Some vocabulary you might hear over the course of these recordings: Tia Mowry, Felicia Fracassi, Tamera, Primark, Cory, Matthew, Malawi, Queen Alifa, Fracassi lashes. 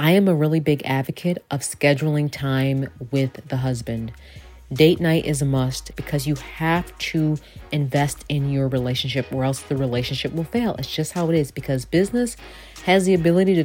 I am a really big advocate of scheduling time with the husband. Date night is a must because you have to invest in your relationship or else the relationship will fail. It's just how it is because business has the ability to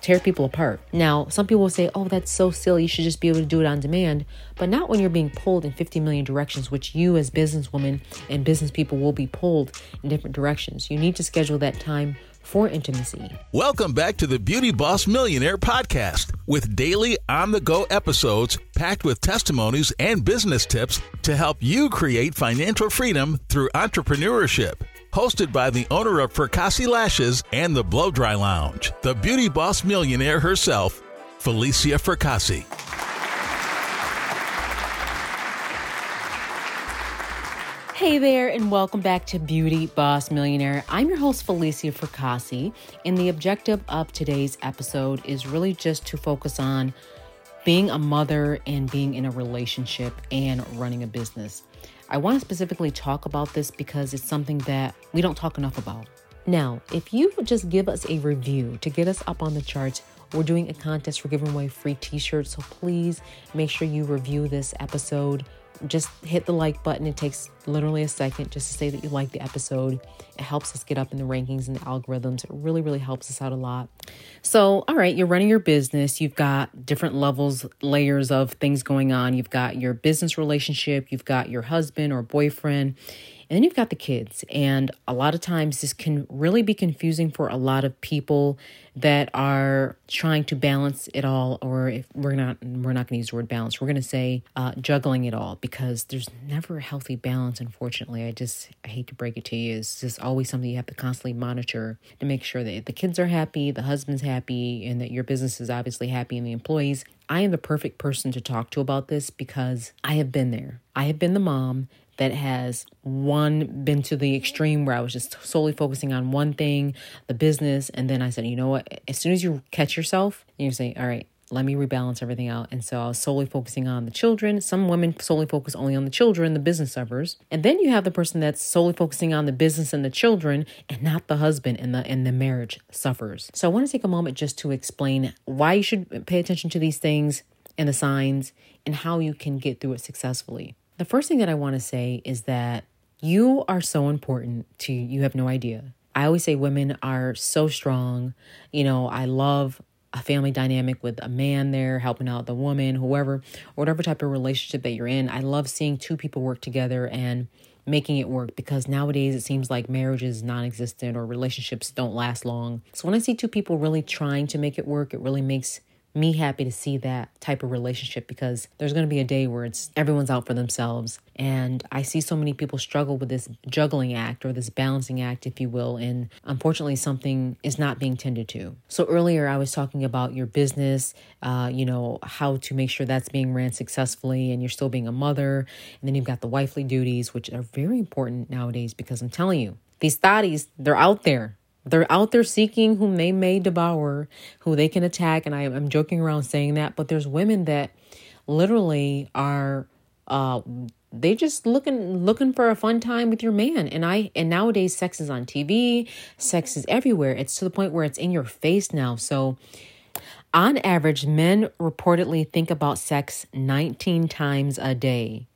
tear people apart. Now, some people will say, oh, that's so silly. You should just be able to do it on demand, but not when you're being pulled in 50 million directions, which you as businesswomen and business people will be pulled in different directions. You need to schedule that time for intimacy. Welcome back to the Beauty Boss Millionaire Podcast with daily on-the-go episodes packed with testimonies and business tips to help you create financial freedom through entrepreneurship. Hosted by the owner of Fracassi Lashes and the Blow Dry Lounge, the Beauty Boss Millionaire herself, Felicia Fracassi. Hey there, and welcome back to Beauty Boss Millionaire. I'm your host, Felicia Fracassi, and the objective of today's episode is really just to focus on being a mother and being in a relationship and running a business. I want to specifically talk about this because it's something that we don't talk enough about. Now, if you would just give us a review to get us up on the charts, we're doing a contest. We're giving away free t-shirts, so please make sure you review this episode. Just hit the like button. It takes literally a second just to say that you like the episode. It helps us get up in the rankings and the algorithms. It really, really helps us out a lot. So, all right, you're running your business. You've got different levels, layers of things going on. You've got your business relationship. You've got your husband or boyfriend. And then you've got the kids. And a lot of times this can really be confusing for a lot of people that are trying to balance it all, or if we're not going to use the word balance. We're going to say juggling it all, because there's never a healthy balance, unfortunately. I hate to break it to you. It's just always something you have to constantly monitor to make sure that the kids are happy, the husband's happy, and that your business is obviously happy and the employees. I am the perfect person to talk to about this because I have been there. I have been the mom that has been to the extreme where I was just solely focusing on one thing, the business. And then I said, you know what? As soon as you catch yourself, you say, all right, let me rebalance everything out. And so I was solely focusing on the children. Some women solely focus only on the children, the business suffers. And then you have the person that's solely focusing on the business and the children and not the husband, and the marriage suffers. So I want to take a moment just to explain why you should pay attention to these things and the signs and how you can get through it successfully. The first thing that I want to say is that you are so important to you. You have no idea. I always say women are so strong. You know, I love a family dynamic with a man there helping out the woman, whoever, whatever type of relationship that you're in. I love seeing two people work together and making it work, because nowadays it seems like marriage is non-existent or relationships don't last long. So when I see two people really trying to make it work, it really makes me happy to see that type of relationship, because there's going to be a day where it's everyone's out for themselves. And I see so many people struggle with this juggling act or this balancing act, if you will. And unfortunately, something is not being tended to. So earlier I was talking about your business, how to make sure that's being ran successfully and you're still being a mother. And then you've got the wifely duties, which are very important nowadays, because I'm telling you, these thotties, they're out there. They're out there seeking whom they may devour, who they can attack. And I'm joking around saying that, but there's women that literally are, they just looking for a fun time with your man. And nowadays sex is on TV, sex is everywhere. It's to the point where it's in your face now. So on average, men reportedly think about sex 19 times a day,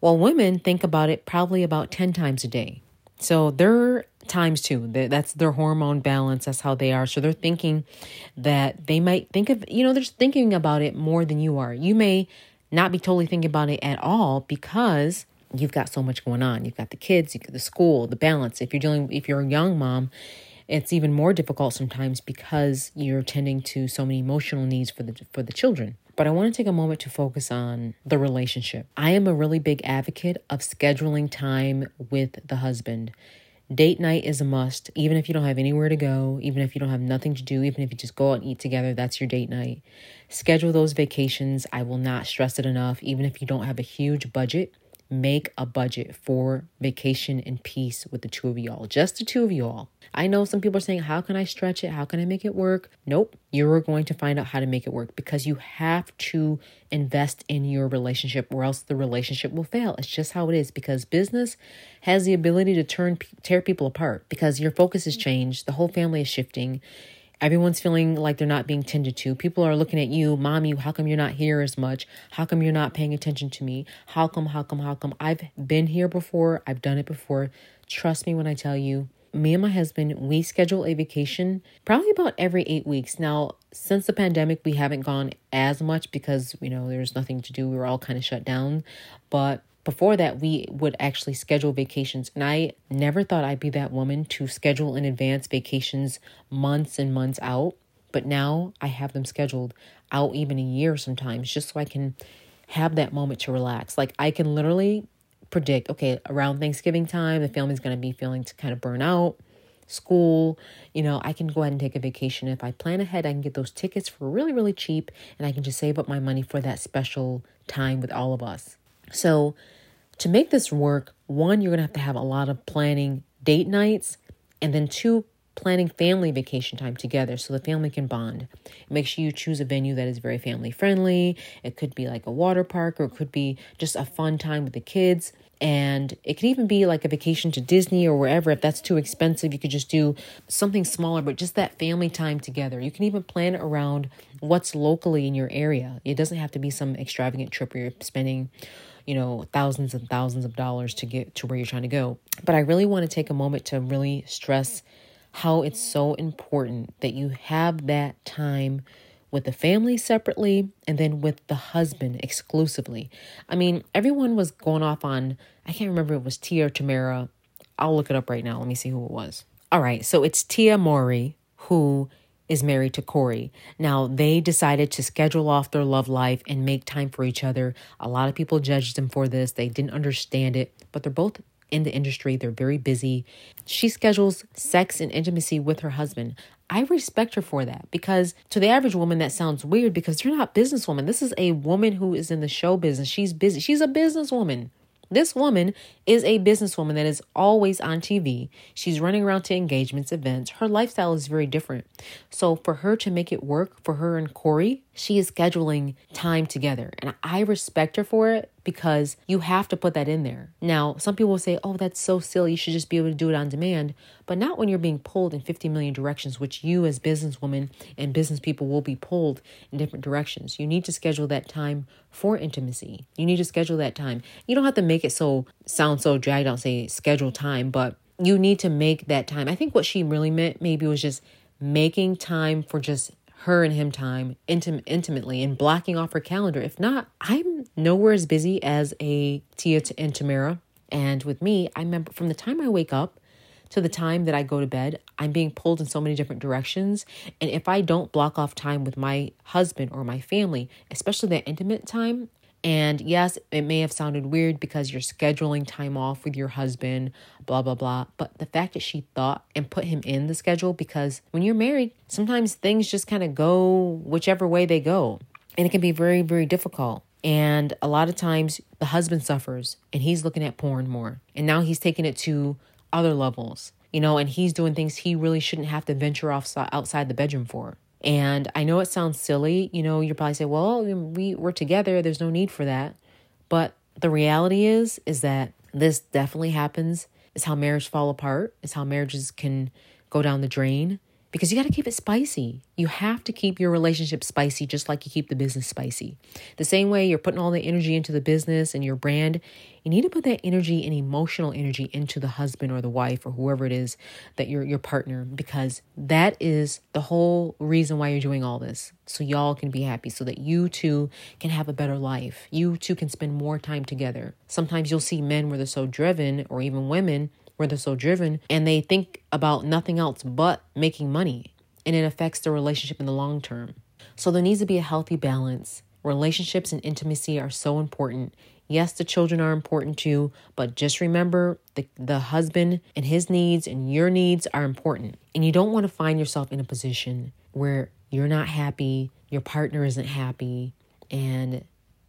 while women think about it probably about 10 times a day. So they're times two. That's their hormone balance. That's how they are. So they're thinking that they might think of, they're thinking about it more than you are. You may not be totally thinking about it at all because you've got so much going on. You've got the kids, you've got the school, the balance. If you're a young mom, it's even more difficult sometimes because you're tending to so many emotional needs for the children. But I want to take a moment to focus on the relationship. I am a really big advocate of scheduling time with the husband. Date night is a must. Even if you don't have anywhere to go, even if you don't have nothing to do, even if you just go out and eat together, that's your date night. Schedule those vacations. I will not stress it enough. Even if you don't have a huge budget, make a budget for vacation and peace with the two of y'all, just the two of y'all. I know some people are saying, how can I stretch it? How can I make it work? Nope. You're going to find out how to make it work, because you have to invest in your relationship or else the relationship will fail. It's just how it is, because business has the ability to tear people apart, because your focus has changed. The whole family is shifting. Everyone's feeling like they're not being tended to. People are looking at you, mommy, how come you're not here as much? How come you're not paying attention to me? How come? I've been here before. I've done it before. Trust me when I tell you, me and my husband, we schedule a vacation probably about every 8 weeks. Now, since the pandemic, we haven't gone as much because, you know, there's nothing to do. We were all kind of shut down. But before that, we would actually schedule vacations. And I never thought I'd be that woman to schedule in advance vacations months and months out. But now I have them scheduled out even a year sometimes, just so I can have that moment to relax. Like, I can literally predict, okay, around Thanksgiving time, the family's going to be feeling to kind of burn out, school, you know, I can go ahead and take a vacation. If I plan ahead, I can get those tickets for really, really cheap, and I can just save up my money for that special time with all of us. So to make this work, one, you're going to have a lot of planning date nights, and then two, planning family vacation time together so the family can bond. Make sure you choose a venue that is very family friendly. It could be like a water park, or it could be just a fun time with the kids. And it could even be like a vacation to Disney or wherever. If that's too expensive, you could just do something smaller, but just that family time together. You can even plan around what's locally in your area. It doesn't have to be some extravagant trip where you're spending, you know, thousands and thousands of dollars to get to where you're trying to go. But I really want to take a moment to really stress how it's so important that you have that time with the family separately, and then with the husband exclusively. I mean, everyone was going off on, I can't remember if it was Tia or Tamera. I'll look it up right now. Let me see who it was. All right. So it's Tia Mowry, who is married to Cory. Now, they decided to schedule off their love life and make time for each other. A lot of people judged them for this. They didn't understand it, but they're both in the industry. They're very busy. She schedules sex and intimacy with her husband. I respect her for that, because to the average woman, that sounds weird because they're not businesswomen. This is a woman who is in the show business. She's busy. She's a businesswoman. This woman is a businesswoman that is always on TV. She's running around to engagements, events. Her lifestyle is very different. So for her to make it work for her and Cory, she is scheduling time together. And I respect her for it, because you have to put that in there. Now, some people will say, oh, that's so silly. You should just be able to do it on demand. But not when you're being pulled in 50 million directions, which you as businesswomen and business people will be pulled in different directions. You need to schedule that time for intimacy. You need to schedule that time. You don't have to make it so sound so dragged out, say schedule time, but you need to make that time. I think what she really meant maybe was just making time for just her and him time intimately and blocking off her calendar. If not, I'm nowhere as busy as a Tia and Tamera. And with me, I remember from the time I wake up to the time that I go to bed, I'm being pulled in so many different directions. And if I don't block off time with my husband or my family, especially that intimate time, and yes, it may have sounded weird because you're scheduling time off with your husband, blah, blah, blah. But the fact that she thought and put him in the schedule, because when you're married, sometimes things just kind of go whichever way they go. And it can be very, very difficult. And a lot of times the husband suffers and he's looking at porn more. And now he's taking it to other levels, you know, and he's doing things he really shouldn't have to venture off outside the bedroom for. And I know it sounds silly, you know, you probably say, well, we're together, there's no need for that. But the reality is that this definitely happens. It's how marriages fall apart. It's how marriages can go down the drain, because you got to keep it spicy. You have to keep your relationship spicy, just like you keep the business spicy. The same way you're putting all the energy into the business and your brand, you need to put that energy and emotional energy into the husband or the wife or whoever it is that your partner, because that is the whole reason why you're doing all this. So y'all can be happy, so that you two can have a better life. You two can spend more time together. Sometimes you'll see men where they're so driven, or even women where they're so driven, and they think about nothing else but making money. And it affects the relationship in the long term. So there needs to be a healthy balance. Relationships and intimacy are so important. Yes, the children are important too, but just remember the husband and his needs and your needs are important. And you don't want to find yourself in a position where you're not happy, your partner isn't happy, and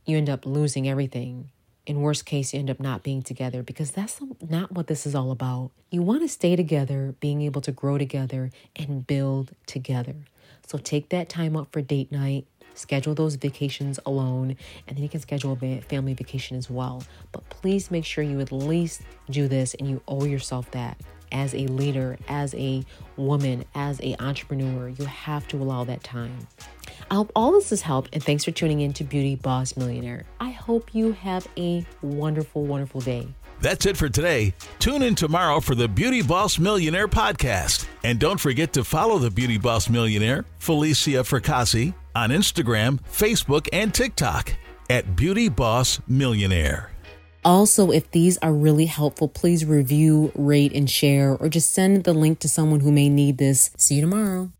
you end up losing everything. In worst case, you end up not being together, because that's not what this is all about. You want to stay together, being able to grow together and build together. So take that time out for date night, schedule those vacations alone, and then you can schedule a family vacation as well. But please make sure you at least do this, and you owe yourself that. as a leader, as a woman, as an entrepreneur. You have to allow that time. I hope all this has helped, and thanks for tuning in to Beauty Boss Millionaire. I hope you have a wonderful, wonderful day. That's it for today. Tune in tomorrow for the Beauty Boss Millionaire podcast. And don't forget to follow the Beauty Boss Millionaire, Felicia Fracassi, on Instagram, Facebook, and TikTok at Beauty Boss Millionaire. Also, if these are really helpful, please review, rate, and share, or just send the link to someone who may need this. See you tomorrow.